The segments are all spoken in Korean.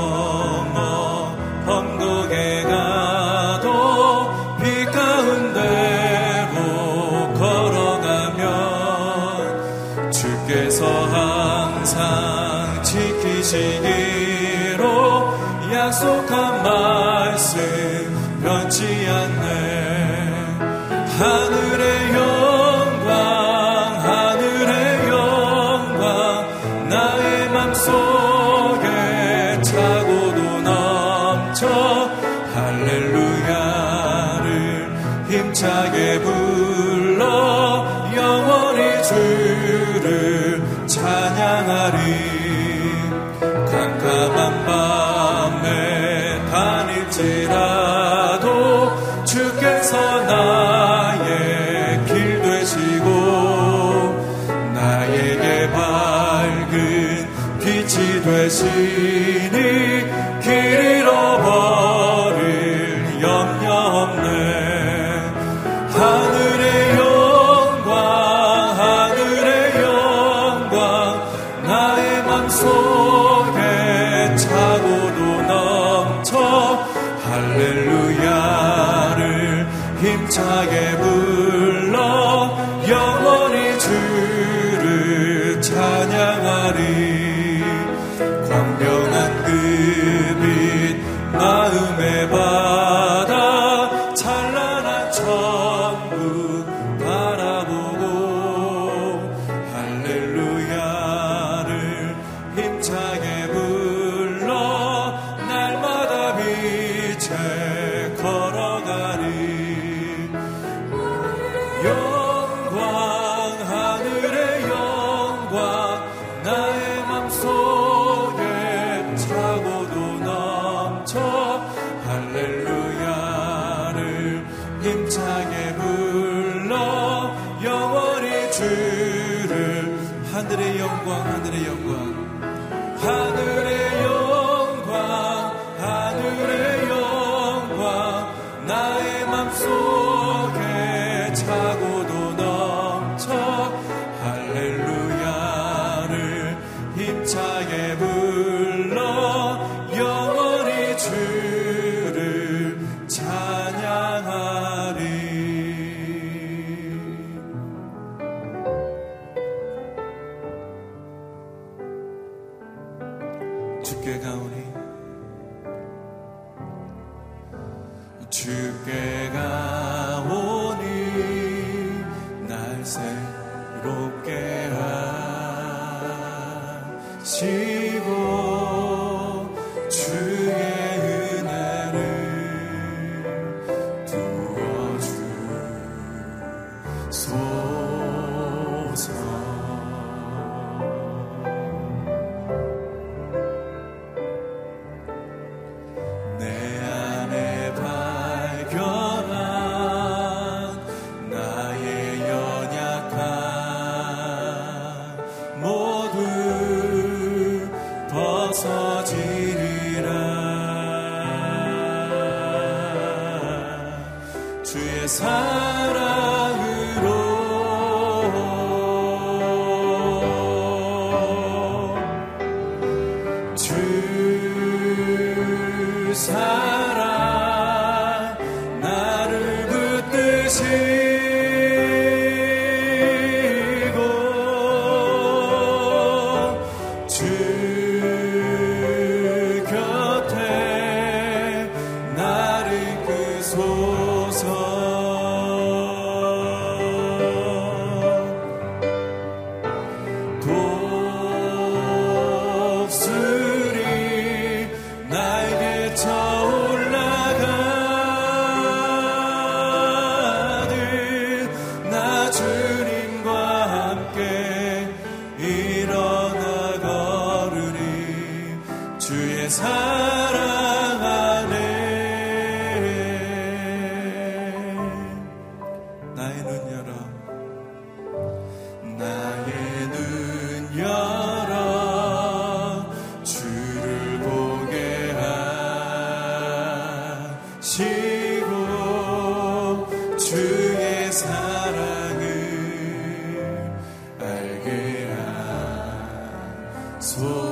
넘어 범국에 가도 빛 가운데로 걸어가면 주께서 항상 지키시기로 약속한 말씀 변치 않네. 하늘의 영광, 하늘의 영광, 나의 맘속에 차고도 넘쳐 할렐루야를 힘차게 불러 영원히 주를 찬양하리. 깜깜한 밤에 다닐지라도 주께서 나의 길 되시고 나에게 밝은 빛이 되시니 길 잃어버릴 염려 없네. 하늘의 영광, 하늘의 영광, 나의 맘속에 차고도 넘쳐 할렐루야를 힘차게 불러 영원히 주를 찬양하리. 광명한 그 빛 마음의 바다 찬란한 천국 바라보고 할렐루야를 힘차게 불러 하늘의 영광, 하늘의 영광, 하늘의 영광, 하늘의 영광, 나의 맘속에 차고도 넘쳐 할렐루야를 힘차게 불러 영원히 주를 찬양하리. 주께 가오니, 주께 가오니 날 새롭게 하시고 주의 은혜를 부어주소서. 주의 사랑으로, 주 사랑 나를 붙드시고 주 곁에 나를 이끄소서. 독수리 나에게 쳐올라가듯 나 주님과 함께 일어나 걸으리. 주의 사랑 안에 나의 눈 열어, 나의 눈 열어 주를 보게 하시고 주의 사랑을 알게 하소서.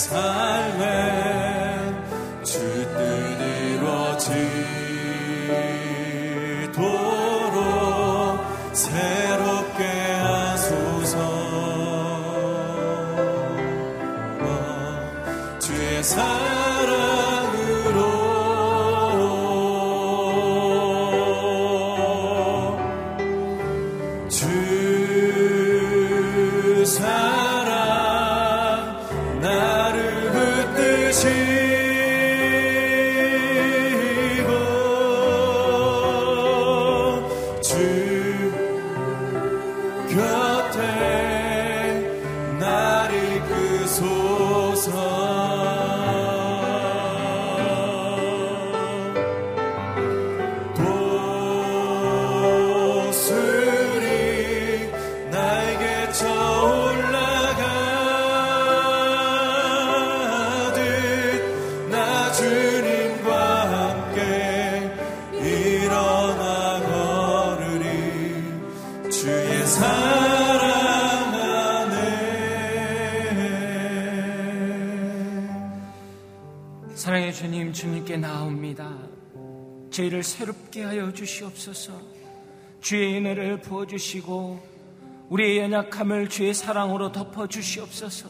삶에 주 뜻으로 지도록 새롭게 하소서. 주의 사랑으로 주 사랑 나를 붙드시고 주 곁에 날 이끄소서. 사랑의 주님, 주님께 나옵니다. 저희를 새롭게 하여 주시옵소서. 주의 은혜를 부어주시고 우리의 연약함을 주의 사랑으로 덮어주시옵소서.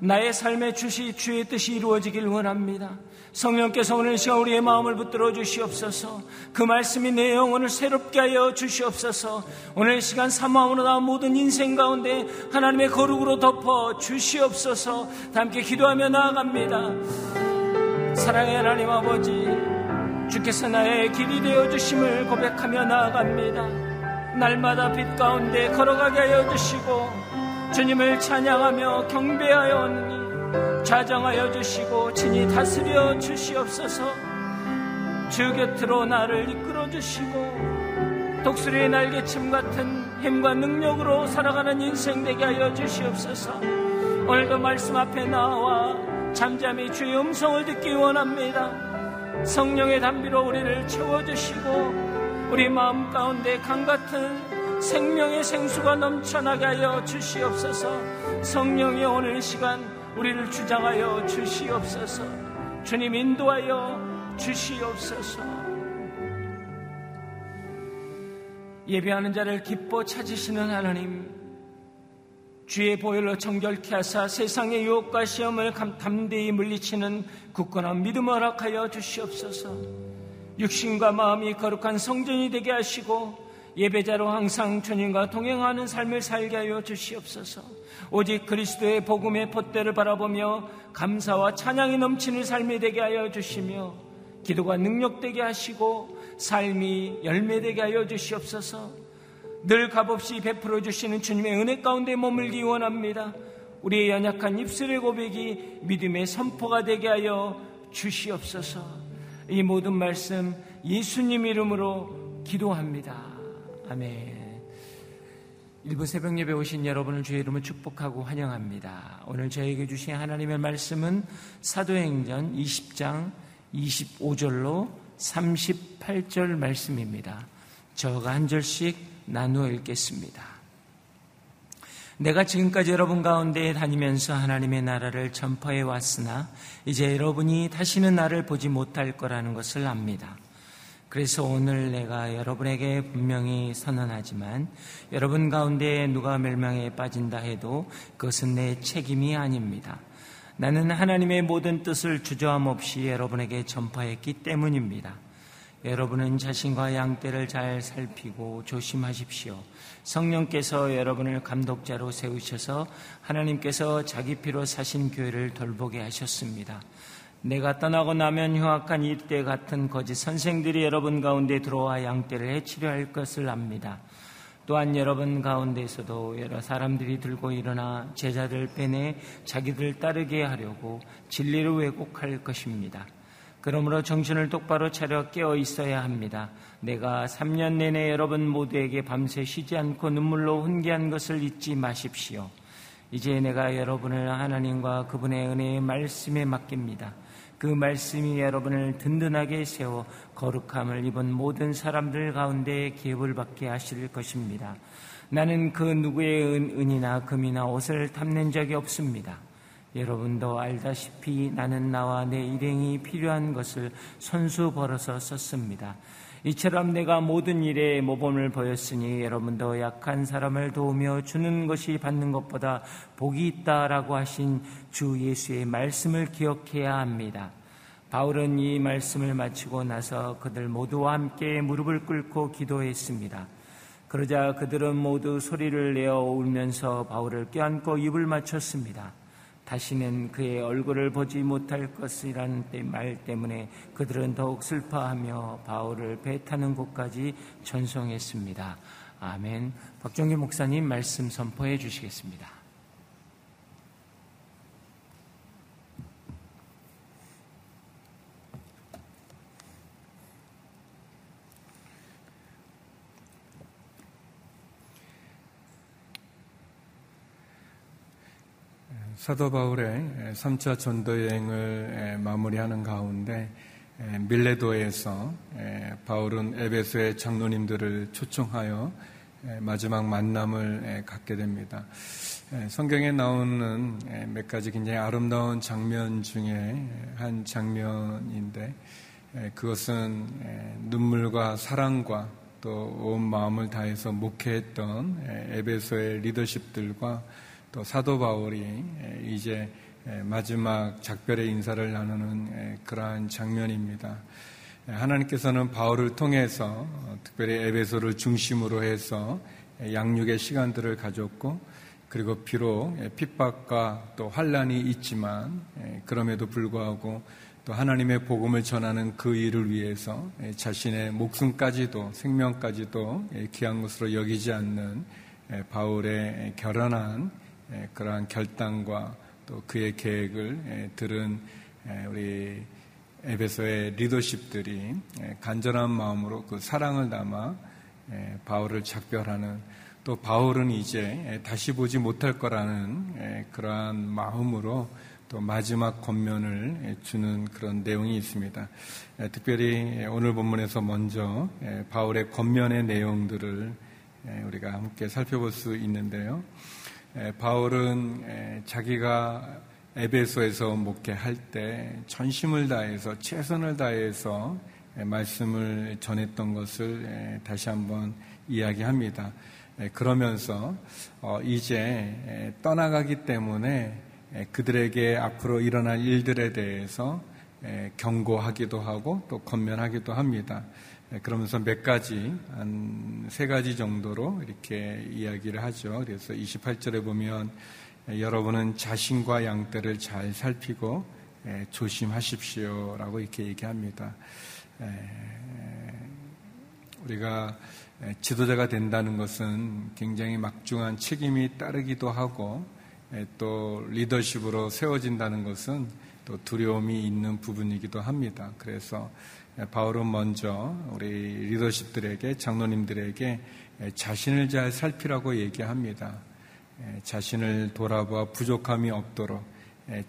나의 삶에 주의 뜻이 이루어지길 원합니다. 성령께서 오늘 시간 우리의 마음을 붙들어 주시옵소서. 그 말씀이 내 영혼을 새롭게 하여 주시옵소서. 오늘 시간 사모함으로 나온 모든 인생 가운데 하나님의 거룩으로 덮어 주시옵소서. 다 함께 기도하며 나아갑니다. 사랑의 하나님 아버지, 주께서 나의 길이 되어주심을 고백하며 나아갑니다. 날마다 빛 가운데 걸어가게 하여 주시고 주님을 찬양하며 경배하여 오니 좌정하여 주시고 친히 다스려 주시옵소서. 주 곁으로 나를 이끌어 주시고 독수리의 날개침 같은 힘과 능력으로 살아가는 인생 되게 하여 주시옵소서. 오늘도 말씀 앞에 나와 잠잠히 주의 음성을 듣기 원합니다. 성령의 담비로 우리를 채워주시고 우리 마음 가운데 강같은 생명의 생수가 넘쳐나게 하여 주시옵소서. 성령이 오늘 시간 우리를 주장하여 주시옵소서. 주님 인도하여 주시옵소서. 예배하는 자를 기뻐 찾으시는 하나님, 주의 보혈로 정결케 하사 세상의 유혹과 시험을 담대히 물리치는 굳건한 믿음을 허락하여 주시옵소서. 육신과 마음이 거룩한 성전이 되게 하시고 예배자로 항상 주님과 동행하는 삶을 살게 하여 주시옵소서. 오직 그리스도의 복음의 폿대를 바라보며 감사와 찬양이 넘치는 삶이 되게 하여 주시며 기도가 능력되게 하시고 삶이 열매되게 하여 주시옵소서. 늘 값없이 베풀어 주시는 주님의 은혜 가운데 머물기 원합니다. 우리의 연약한 입술의 고백이 믿음의 선포가 되게 하여 주시옵소서. 이 모든 말씀 예수님 이름으로 기도합니다. 아멘. 일부 새벽 예배 오신 여러분을 주의 이름으로 축복하고 환영합니다. 오늘 저에게 주신 하나님의 말씀은 사도행전 20장 25절로 38절 말씀입니다. 저가 한 절씩 나누어 읽겠습니다. 내가 지금까지 여러분 가운데 다니면서 하나님의 나라를 전파해 왔으나 이제 여러분이 다시는 나를 보지 못할 거라는 것을 압니다. 그래서 오늘 내가 여러분에게 분명히 선언하지만 여러분 가운데 누가 멸망에 빠진다 해도 그것은 내 책임이 아닙니다. 나는 하나님의 모든 뜻을 주저함 없이 여러분에게 전파했기 때문입니다. 여러분은 자신과 양떼를 잘 살피고 조심하십시오. 성령께서 여러분을 감독자로 세우셔서 하나님께서 자기 피로 사신 교회를 돌보게 하셨습니다. 내가 떠나고 나면 흉악한 이때 같은 거짓 선생들이 여러분 가운데 들어와 양떼를 해치려 할 것을 압니다. 또한 여러분 가운데서도 여러 사람들이 들고 일어나 제자들 빼내 자기들 따르게 하려고 진리를 왜곡할 것입니다. 그러므로 정신을 똑바로 차려 깨어 있어야 합니다. 내가 3년 내내 여러분 모두에게 밤새 쉬지 않고 눈물로 훈계한 것을 잊지 마십시오. 이제 내가 여러분을 하나님과 그분의 은혜의 말씀에 맡깁니다. 그 말씀이 여러분을 든든하게 세워 거룩함을 입은 모든 사람들 가운데 기업을 받게 하실 것입니다. 나는 그 누구의 은이나 금이나 옷을 탐낸 적이 없습니다. 여러분도 알다시피 나는 나와 내 일행이 필요한 것을 손수 벌어서 썼습니다. 이처럼 내가 모든 일에 모범을 보였으니 여러분도 약한 사람을 도우며 주는 것이 받는 것보다 복이 있다라고 하신 주 예수의 말씀을 기억해야 합니다. 바울은 이 말씀을 마치고 나서 그들 모두와 함께 무릎을 꿇고 기도했습니다. 그러자 그들은 모두 소리를 내어 울면서 바울을 껴안고 입을 맞췄습니다. 다시는 그의 얼굴을 보지 못할 것이라는 말 때문에 그들은 더욱 슬퍼하며 바울을 배 타는 곳까지 전송했습니다. 아멘. 박종규 목사님 말씀 선포해 주시겠습니다. 사도 바울의 3차 전도 여행을 마무리하는 가운데 밀레도에서 바울은 에베소의 장로님들을 초청하여 마지막 만남을 갖게 됩니다. 성경에 나오는 몇 가지 굉장히 아름다운 장면 중에 한 장면인데 그것은 눈물과 사랑과 또 온 마음을 다해서 목회했던 에베소의 리더십들과 또 사도 바울이 이제 마지막 작별의 인사를 나누는 그러한 장면입니다. 하나님께서는 바울을 통해서 특별히 에베소를 중심으로 해서 양육의 시간들을 가졌고 그리고 비록 핍박과 또 환란이 있지만 그럼에도 불구하고 또 하나님의 복음을 전하는 그 일을 위해서 자신의 목숨까지도 생명까지도 귀한 것으로 여기지 않는 바울의 결연한 그러한 결단과 또 그의 계획을 들은 우리 에베소의 리더십들이 간절한 마음으로 그 사랑을 담아 바울을 작별하는 또 바울은 이제 다시 보지 못할 거라는 그러한 마음으로 또 마지막 권면을 주는 그런 내용이 있습니다. 특별히 오늘 본문에서 먼저 바울의 권면의 내용들을 우리가 함께 살펴볼 수 있는데요. 바울은 자기가 에베소에서 목회할 때 전심을 다해서 최선을 다해서 말씀을 전했던 것을 다시 한번 이야기합니다. 그러면서 이제 떠나가기 때문에 그들에게 앞으로 일어날 일들에 대해서 경고하기도 하고 또 권면하기도 합니다. 그러면서 몇 가지, 한 세 가지 정도로 이렇게 이야기를 하죠. 그래서 28절에 보면 여러분은 자신과 양떼를 잘 살피고 조심하십시오 라고 이렇게 얘기합니다. 우리가 지도자가 된다는 것은 굉장히 막중한 책임이 따르기도 하고 또 리더십으로 세워진다는 것은 또 두려움이 있는 부분이기도 합니다. 그래서 바울은 먼저 우리 리더십들에게, 장로님들에게 자신을 잘 살피라고 얘기합니다. 자신을 돌아봐 부족함이 없도록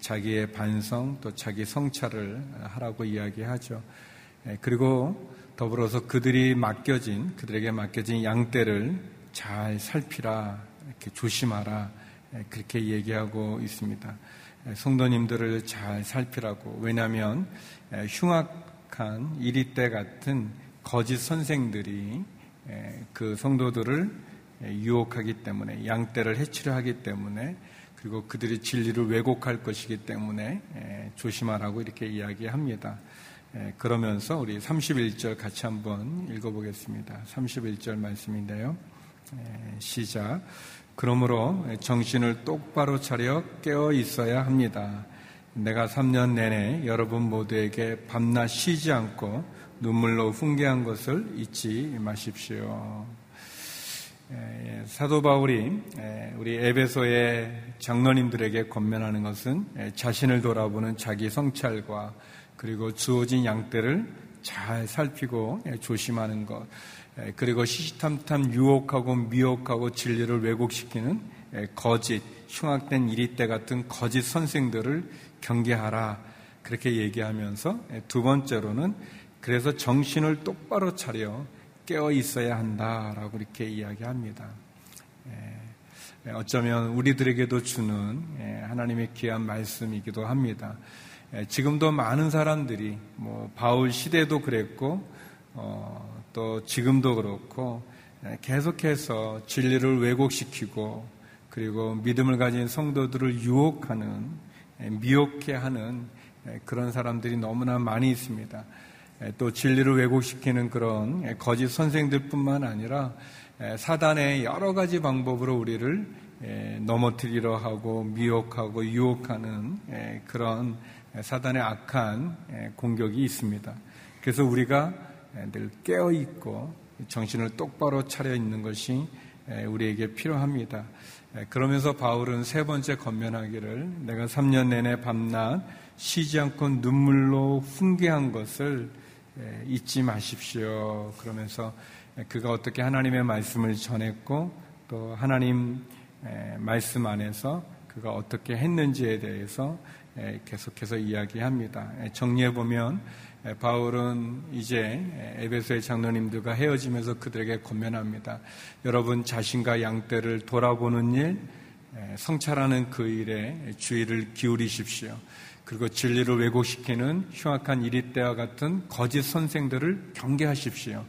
자기의 반성 또 자기 성찰을 하라고 이야기하죠. 그리고 더불어서 그들에게 맡겨진 양떼를 잘 살피라, 이렇게 조심하라, 그렇게 얘기하고 있습니다. 성도님들을 잘 살피라고. 왜냐하면 흉악한 이리떼 같은 거짓 선생들이 그 성도들을 유혹하기 때문에, 양떼를 해치려 하기 때문에, 그리고 그들이 진리를 왜곡할 것이기 때문에 조심하라고 이렇게 이야기합니다. 그러면서 우리 31절 같이 한번 읽어보겠습니다. 31절 말씀인데요. 시작. 그러므로 정신을 똑바로 차려 깨어 있어야 합니다. 내가 3년 내내 여러분 모두에게 밤낮 쉬지 않고 눈물로 훈계한 것을 잊지 마십시오. 사도 바울이 우리 에베소의 장로님들에게 권면하는 것은 자신을 돌아보는 자기 성찰과 그리고 주어진 양떼를 잘 살피고 조심하는 것, 그리고 시시탐탐 유혹하고 미혹하고 진리를 왜곡시키는 거짓, 흉악된 이리떼 같은 거짓 선생들을 경계하라, 그렇게 얘기하면서 두 번째로는 그래서 정신을 똑바로 차려 깨어 있어야 한다라고 이렇게 이야기합니다. 어쩌면 우리들에게도 주는 하나님의 귀한 말씀이기도 합니다. 지금도 많은 사람들이 바울 시대도 그랬고 또 지금도 그렇고 계속해서 진리를 왜곡시키고 그리고 믿음을 가진 성도들을 유혹하는, 미혹케 하는 그런 사람들이 너무나 많이 있습니다. 또 진리를 왜곡시키는 그런 거짓 선생들뿐만 아니라 사단의 여러 가지 방법으로 우리를 넘어뜨리려 하고 미혹하고 유혹하는 그런 사단의 악한 공격이 있습니다. 그래서 우리가 늘 깨어있고 정신을 똑바로 차려있는 것이 우리에게 필요합니다. 그러면서 바울은 세 번째 권면하기를 내가 3년 내내 밤낮 쉬지 않고 눈물로 훈계한 것을 잊지 마십시오. 그러면서 그가 어떻게 하나님의 말씀을 전했고 또 하나님 말씀 안에서 그가 어떻게 했는지에 대해서 계속해서 이야기합니다. 정리해보면 바울은 이제 에베소의 장로님들과 헤어지면서 그들에게 권면합니다. 여러분 자신과 양떼를 돌아보는 일, 성찰하는 그 일에 주의를 기울이십시오. 그리고 진리를 왜곡시키는 흉악한 이리떼와 같은 거짓 선생들을 경계하십시오.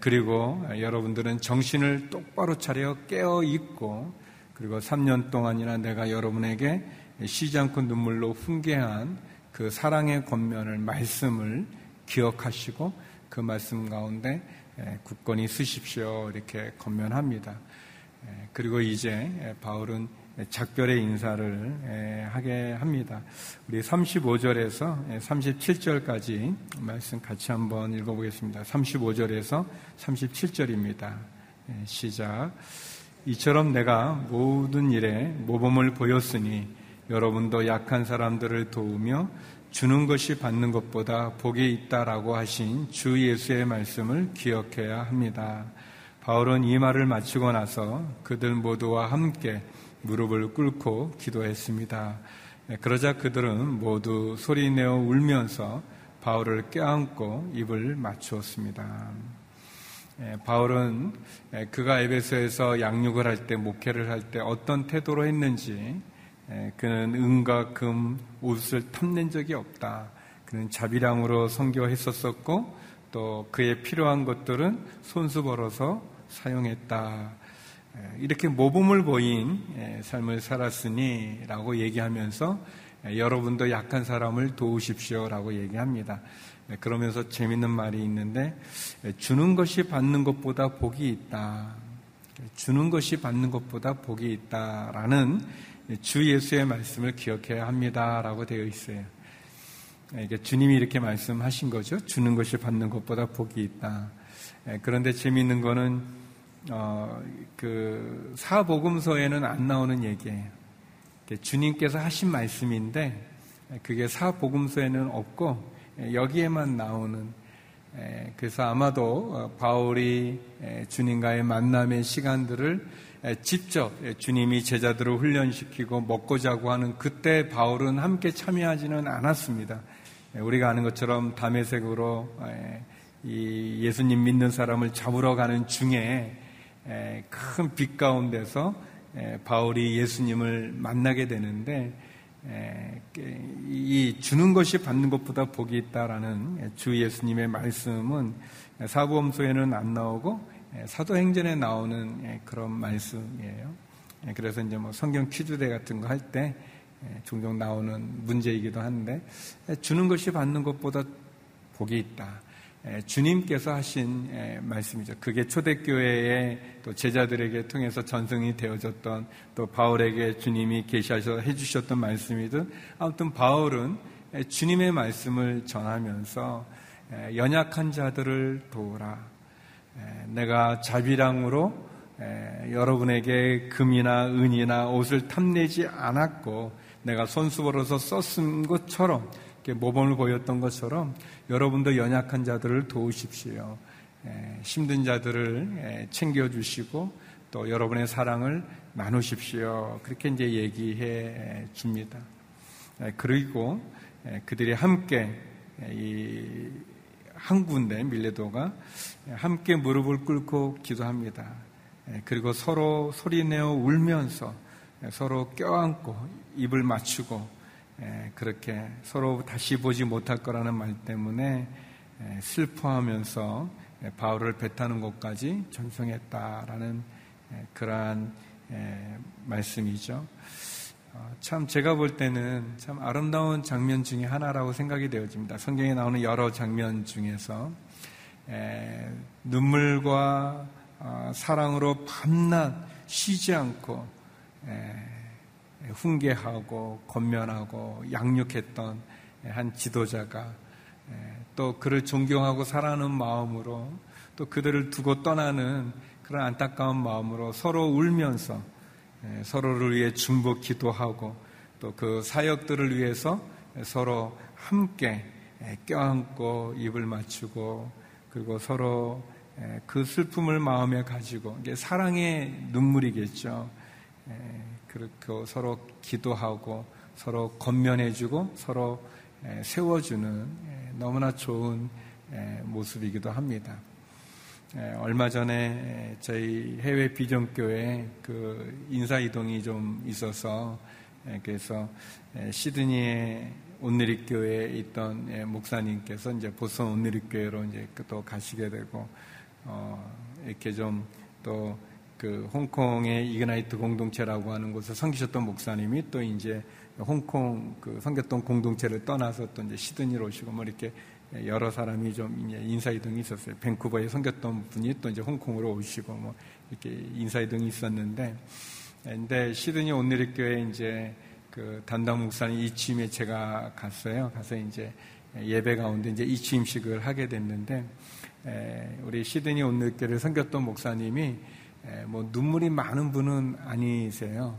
그리고 여러분들은 정신을 똑바로 차려 깨어있고 그리고 3년 동안이나 내가 여러분에게 쉬지 않고 눈물로 훈계한 그 사랑의 권면을, 말씀을 기억하시고 그 말씀 가운데 굳건히 쓰십시오. 이렇게 권면합니다. 그리고 이제 바울은 작별의 인사를 하게 합니다. 우리 35절에서 37절까지 말씀 같이 한번 읽어보겠습니다. 35절에서 37절입니다. 시작. 이처럼 내가 모든 일에 모범을 보였으니 여러분도 약한 사람들을 도우며 주는 것이 받는 것보다 복이 있다라고 하신 주 예수의 말씀을 기억해야 합니다. 바울은 이 말을 마치고 나서 그들 모두와 함께 무릎을 꿇고 기도했습니다. 그러자 그들은 모두 소리내어 울면서 바울을 껴안고 입을 맞추었습니다. 바울은 그가 에베소에서 양육을 할 때, 목회를 할 때 어떤 태도로 했는지, 그는 은과 금, 옷을 탐낸 적이 없다. 그는 자비량으로 선교했었었고 또 그에 필요한 것들은 손수 벌어서 사용했다. 이렇게 모범을 보인 삶을 살았으니 라고 얘기하면서 여러분도 약한 사람을 도우십시오 라고 얘기합니다. 그러면서 재밌는 말이 있는데 주는 것이 받는 것보다 복이 있다. 주는 것이 받는 것보다 복이 있다라는 주 예수의 말씀을 기억해야 합니다 라고 되어 있어요. 그러니까 주님이 이렇게 말씀하신 거죠. 주는 것이 받는 것보다 복이 있다. 그런데 재미있는 거는 사복음서에는 안 나오는 얘기예요. 주님께서 하신 말씀인데 그게 사복음서에는 없고 여기에만 나오는, 그래서 아마도 바울이 주님과의 만남의 시간들을 직접 주님이 제자들을 훈련시키고 먹고 자고 하는 그때 바울은 함께 참여하지는 않았습니다. 우리가 아는 것처럼 다메섹으로 이 예수님 믿는 사람을 잡으러 가는 중에 큰 빛 가운데서 바울이 예수님을 만나게 되는데 이 주는 것이 받는 것보다 복이 있다라는 주 예수님의 말씀은 사복음서에는 안 나오고 사도행전에 나오는 그런 말씀이에요. 그래서 이제 성경 퀴즈대 같은 거 할 때 종종 나오는 문제이기도 한데 주는 것이 받는 것보다 복이 있다. 주님께서 하신 말씀이죠. 그게 초대교회의 또 제자들에게 통해서 전승이 되어졌던 또 바울에게 주님이 계시하셔서 해주셨던 말씀이든 아무튼 바울은 주님의 말씀을 전하면서 연약한 자들을 도우라. 내가 자비량으로 여러분에게 금이나 은이나 옷을 탐내지 않았고 내가 손수벌어서 썼은 것처럼 모범을 보였던 것처럼 여러분도 연약한 자들을 도우십시오. 힘든 자들을 챙겨주시고 또 여러분의 사랑을 나누십시오. 그렇게 이제 얘기해 줍니다. 그리고 그들이 함께 한 군데 밀레도가 함께 무릎을 꿇고 기도합니다. 그리고 서로 소리내어 울면서 서로 껴안고 입을 맞추고 그렇게 서로 다시 보지 못할 거라는 말 때문에 슬퍼하면서 바울을 뱉다는 것까지 전송했다라는 그러한 말씀이죠. 참 제가 볼 때는 참 아름다운 장면 중에 하나라고 생각이 되어집니다. 성경에 나오는 여러 장면 중에서 눈물과 사랑으로 밤낮 쉬지 않고 훈계하고 권면하고 양육했던 한 지도자가 또 그를 존경하고 사랑하는 마음으로 또 그들을 두고 떠나는 그런 안타까운 마음으로 서로 울면서 서로를 위해 중보 기도하고 또 그 사역들을 위해서 서로 함께 껴안고 입을 맞추고 그리고 서로 그 슬픔을 마음에 가지고 이게 사랑의 눈물이겠죠. 그렇게 서로 기도하고 서로 권면해주고 서로 세워주는 너무나 좋은 모습이기도 합니다. 얼마 전에 저희 해외 비전교회 그 인사이동이 좀 있어서 그래서 시드니의 온누리교회에 있던 목사님께서 이제 보스턴 온누리교회로 이제 또 가시게 되고 이렇게 좀 또 그 홍콩의 이그나이트 공동체라고 하는 곳에 섬기셨던 목사님이 또 이제 홍콩 그 선교동 공동체를 떠나서 또 이제 시드니로 오시고 뭐 이렇게 여러 사람이 좀 이제 인사이동이 있었어요. 밴쿠버에 섬겼던 분이 또 이제 홍콩으로 오시고 뭐 이렇게 인사이동이 있었는데, 근데 시드니 온누리교회 이제 그 담당 목사님 이치임에 제가 갔어요. 가서 이제 예배 가운데 이제 이치임식을 하게 됐는데, 우리 시드니 온누리교회를 섬겼던 목사님이 뭐 눈물이 많은 분은 아니세요.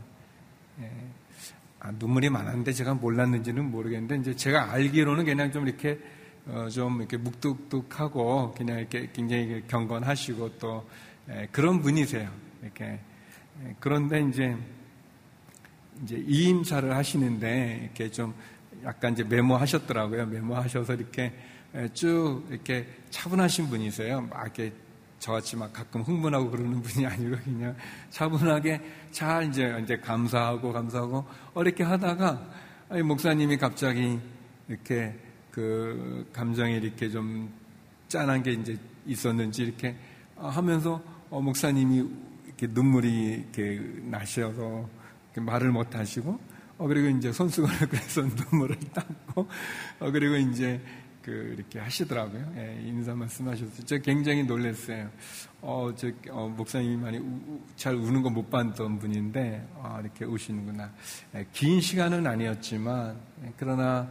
눈물이 많았는데 제가 몰랐는지는 모르겠는데 이제 제가 알기로는 그냥 좀 이렇게 묵뚝뚝하고 그냥 이렇게 굉장히 경건하시고 또 그런 분이세요. 이렇게 그런데 이제 이임사를 하시는데 이렇게 좀 약간 이제 메모하셨더라고요. 메모하셔서 이렇게 쭉 이렇게 차분하신 분이세요. 막 이렇게 저같이 막 가끔 흥분하고 그러는 분이 아니고 그냥 차분하게 잘 이제 감사하고 어렵게 하다가 목사님이 갑자기 이렇게 그 감정이 이렇게 좀 짠한 게 이제 있었는지 이렇게 하면서 목사님이 이렇게 눈물이 이렇게 나셔서 이렇게 말을 못 하시고 그리고 이제 손수건을 그래서 눈물을 닦고 그리고 이제 그 이렇게 하시더라고요. 예, 인사 말씀하셨어요. 제가 굉장히 놀랐어요. 목사님이 많이 잘 우는 거 못 봤던 분인데 이렇게 우시는구나. 긴 시간은 아니었지만 그러나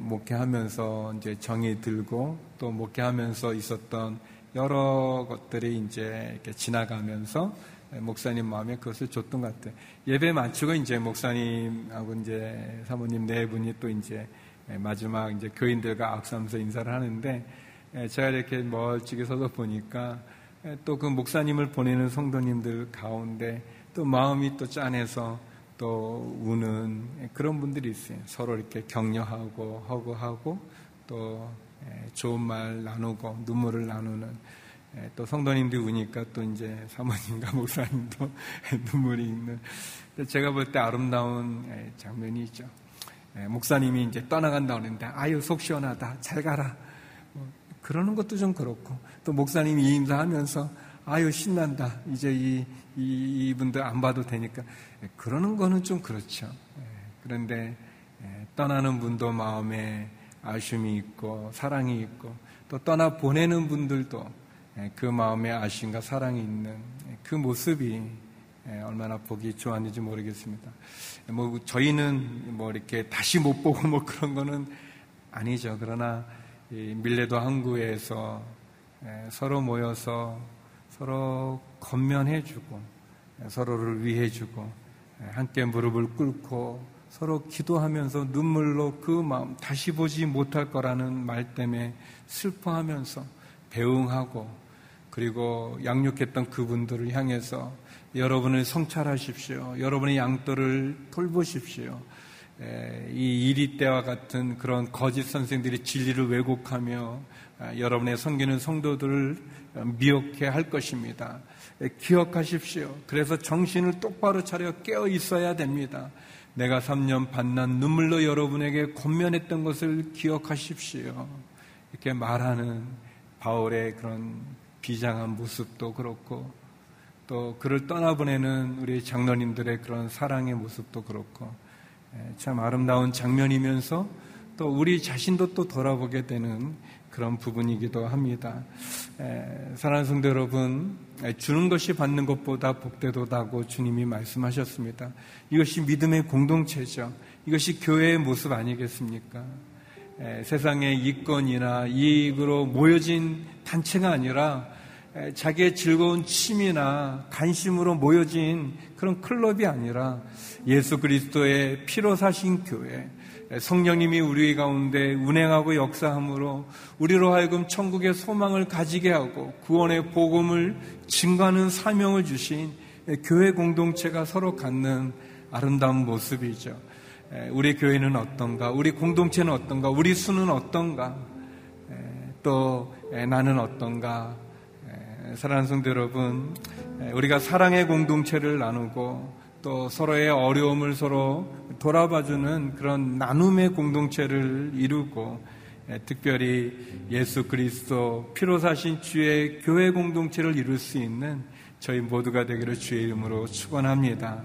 목회하면서 이제 정이 들고 또 목회하면서 있었던 여러 것들이 이제 이렇게 지나가면서 목사님 마음에 그것을 줬던 것 같아요. 예배 마치고 이제 목사님하고 이제 사모님 네 분이 또 이제 마지막 이제 교인들과 악수하면서 인사를 하는데 제가 이렇게 멀찍이 서서 보니까 또 그 목사님을 보내는 성도님들 가운데 또 마음이 또 짠해서 또 우는 그런 분들이 있어요. 서로 이렇게 격려하고 허구하고 또 좋은 말 나누고 눈물을 나누는 또 성도님들이 우니까 또 이제 사모님과 목사님도 눈물이 있는 제가 볼 때 아름다운 장면이 있죠. 목사님이 이제 떠나간다고 했는데 아유 속 시원하다 잘 가라 그러는 것도 좀 그렇고 또 목사님이 이임사하면서 아유 신난다 이제 이분들 안 봐도 되니까 그러는 거는 좀 그렇죠. 그런데 떠나는 분도 마음에 아쉬움이 있고 사랑이 있고 또 떠나 보내는 분들도 그 마음에 아쉬움과 사랑이 있는 그 모습이 얼마나 보기 좋았는지 모르겠습니다. 뭐 저희는 뭐 이렇게 다시 못 보고 뭐 그런 거는 아니죠. 그러나 이 밀레도 항구에서 서로 모여서 서로 권면해주고 서로를 위해주고 함께 무릎을 꿇고 서로 기도하면서 눈물로 그 마음 다시 보지 못할 거라는 말 때문에 슬퍼하면서 배웅하고 그리고 양육했던 그분들을 향해서 여러분을 성찰하십시오. 여러분의 양떼를 돌보십시오. 이 이리 때와 같은 그런 거짓 선생들이 진리를 왜곡하며 여러분의 섬기는 성도들을 미혹해 할 것입니다. 기억하십시오. 그래서 정신을 똑바로 차려 깨어 있어야 됩니다. 내가 3년 반난 눈물로 여러분에게 권면했던 것을 기억하십시오. 이렇게 말하는 바울의 그런 비장한 모습도 그렇고, 또 그를 떠나보내는 우리 장로님들의 그런 사랑의 모습도 그렇고, 참 아름다운 장면이면서 또 우리 자신도 또 돌아보게 되는 그런 부분이기도 합니다. 사랑하는 성도 여러분, 주는 것이 받는 것보다 복되도다고 주님이 말씀하셨습니다. 이것이 믿음의 공동체죠. 이것이 교회의 모습 아니겠습니까? 세상의 이권이나 이익으로 모여진 단체가 아니라 자기의 즐거운 취미나 관심으로 모여진 그런 클럽이 아니라 예수 그리스도의 피로 사신 교회, 성령님이 우리 가운데 운행하고 역사함으로 우리로 하여금 천국의 소망을 가지게 하고 구원의 복음을 증거하는 사명을 주신 교회 공동체가 서로 갖는 아름다운 모습이죠. 우리 교회는 어떤가? 우리 공동체는 어떤가? 우리 수는 어떤가? 또 나는 어떤가? 사랑하는 성도 여러분, 우리가 사랑의 공동체를 나누고 또 서로의 어려움을 서로 돌아봐주는 그런 나눔의 공동체를 이루고, 특별히 예수 그리스도 피로 사신 주의 교회 공동체를 이룰 수 있는 저희 모두가 되기를 주의 이름으로 축원합니다.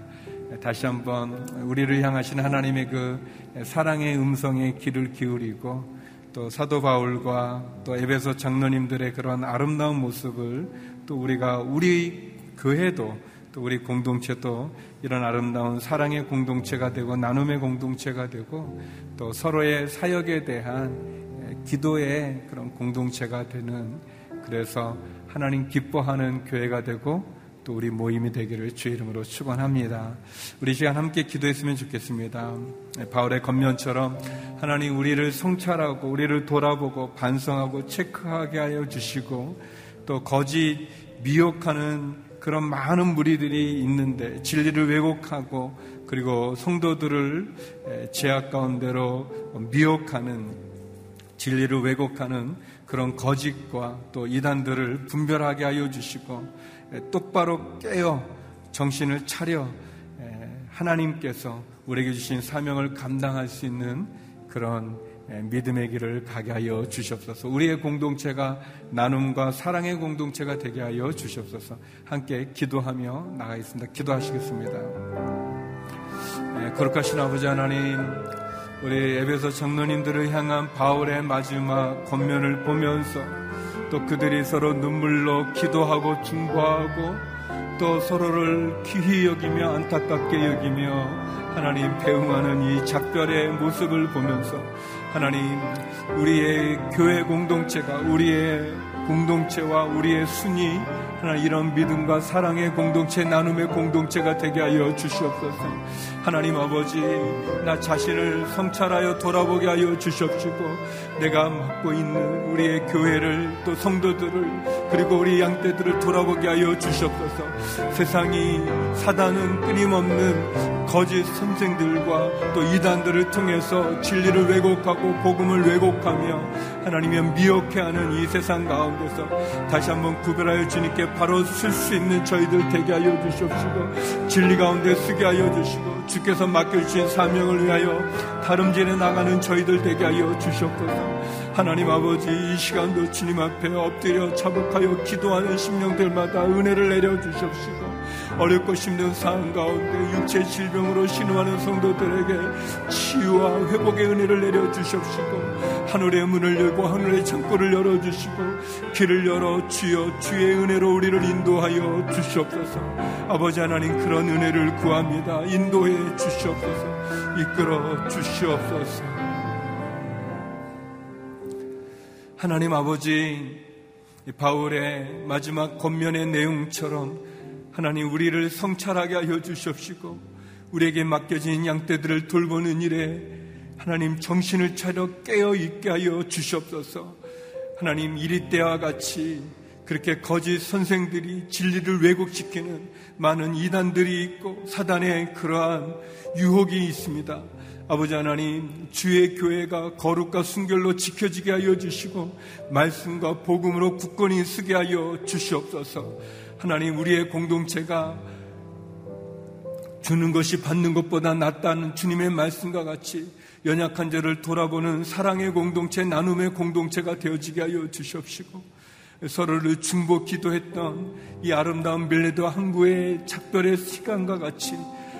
다시 한번 우리를 향하신 하나님의 그 사랑의 음성에 귀를 기울이고, 또 사도 바울과 또 에베소 장로님들의 그런 아름다운 모습을 또 우리가, 우리 교회도 또 우리 공동체도 이런 아름다운 사랑의 공동체가 되고 나눔의 공동체가 되고 또 서로의 사역에 대한 기도의 그런 공동체가 되는, 그래서 하나님 기뻐하는 교회가 되고 또 우리 모임이 되기를 주의 이름으로 축원합니다. 우리 시간 함께 기도했으면 좋겠습니다. 바울의 권면처럼 하나님 우리를 성찰하고 우리를 돌아보고 반성하고 체크하게 하여 주시고, 또 거짓 미혹하는 그런 많은 무리들이 있는데 진리를 왜곡하고 그리고 성도들을 죄악 가운데로 미혹하는, 진리를 왜곡하는 그런 거짓과 또 이단들을 분별하게 하여 주시고, 똑바로 깨어 정신을 차려 하나님께서 우리에게 주신 사명을 감당할 수 있는 그런 믿음의 길을 가게 하여 주시옵소서. 우리의 공동체가 나눔과 사랑의 공동체가 되게 하여 주시옵소서. 함께 기도하며 나가겠습니다. 기도하시겠습니다. 거룩하신 아버지 하나님, 우리 에베소 장로님들을 향한 바울의 마지막 권면을 보면서 또 그들이 서로 눈물로 기도하고 중보하고 또 서로를 귀히 여기며 안타깝게 여기며 하나님 배웅하는 이 작별의 모습을 보면서, 하나님 우리의 교회 공동체가, 우리의 공동체와 우리의 순이 하나님 이런 믿음과 사랑의 공동체, 나눔의 공동체가 되게 하여 주시옵소서. 하나님 아버지, 나 자신을 성찰하여 돌아보게 하여 주시옵시고, 내가 맡고 있는 우리의 교회를 또 성도들을 그리고 우리 양떼들을 돌아보게 하여 주시옵소서. 세상이, 사단은 끊임없는 거짓 선생들과 또 이단들을 통해서 진리를 왜곡하고 복음을 왜곡하며 하나님의 미혹해하는 이 세상 가운데서 다시 한번 구별하여 주님께 바로 쓸 수 있는 저희들 되게 하여 주시옵시고, 진리 가운데 쓰게 하여 주시고, 주께서 맡겨주신 사명을 위하여 다름질에 나가는 저희들 되게 하여 주시옵소서. 하나님 아버지, 이 시간도 주님 앞에 엎드려 자복하여 기도하는 심령들마다 은혜를 내려 주시옵시고, 어렵고 힘든 상황 가운데 육체 질병으로 신음하는 성도들에게 치유와 회복의 은혜를 내려 주시옵시고, 하늘의 문을 열고 하늘의 창고를 열어주시고 길을 열어 주여 주의 은혜로 우리를 인도하여 주시옵소서. 아버지 하나님, 그런 은혜를 구합니다. 인도해 주시옵소서. 이끌어 주시옵소서. 하나님 아버지, 바울의 마지막 권면의 내용처럼 하나님 우리를 성찰하게 하여 주시옵시고, 우리에게 맡겨진 양떼들을 돌보는 일에 하나님 정신을 차려 깨어 있게 하여 주시옵소서. 하나님 이리 때와 같이 그렇게 거짓 선생들이 진리를 왜곡시키는 많은 이단들이 있고 사단의 그러한 유혹이 있습니다. 아버지 하나님, 주의 교회가 거룩과 순결로 지켜지게 하여 주시고 말씀과 복음으로 굳건히 쓰게 하여 주시옵소서. 하나님, 우리의 공동체가 주는 것이 받는 것보다 낫다는 주님의 말씀과 같이 연약한 자를 돌아보는 사랑의 공동체, 나눔의 공동체가 되어지게 하여 주시옵시고, 서로를 중보 기도했던 이 아름다운 밀레도 항구의 작별의 시간과 같이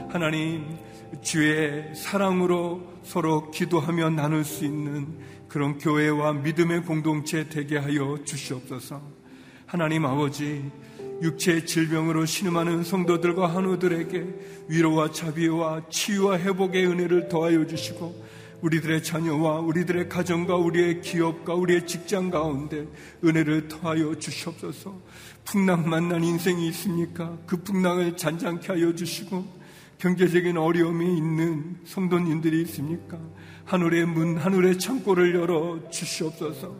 하나님, 주의 사랑으로 서로 기도하며 나눌 수 있는 그런 교회와 믿음의 공동체 되게 하여 주시옵소서. 하나님 아버지, 육체의 질병으로 신음하는 성도들과 한우들에게 위로와 자비와 치유와 회복의 은혜를 더하여 주시고, 우리들의 자녀와 우리들의 가정과 우리의 기업과 우리의 직장 가운데 은혜를 더하여 주시옵소서. 풍랑 만난 인생이 있습니까? 그 풍랑을 잔잔케 하여 주시고, 경제적인 어려움이 있는 성도님들이 있습니까? 하늘의 문, 하늘의 창고를 열어 주시옵소서.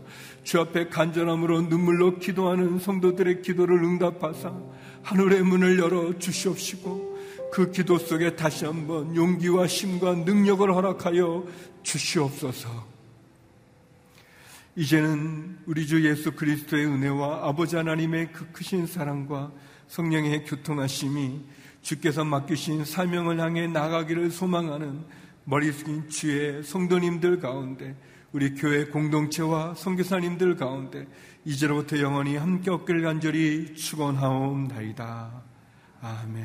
주 앞에 간절함으로 눈물로 기도하는 성도들의 기도를 응답하사 하늘의 문을 열어 주시옵시고, 그 기도 속에 다시 한번 용기와 힘과 능력을 허락하여 주시옵소서. 이제는 우리 주 예수 그리스도의 은혜와 아버지 하나님의 그 크신 사랑과 성령의 교통하심이 주께서 맡기신 사명을 향해 나가기를 소망하는 머리 숙인 주의 성도님들 가운데, 우리 교회 공동체와 선교사님들 가운데 이제로부터 영원히 함께 없기를 간절히 축원하옵나이다. 아멘.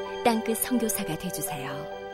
땅끝 선교사가 되어주세요.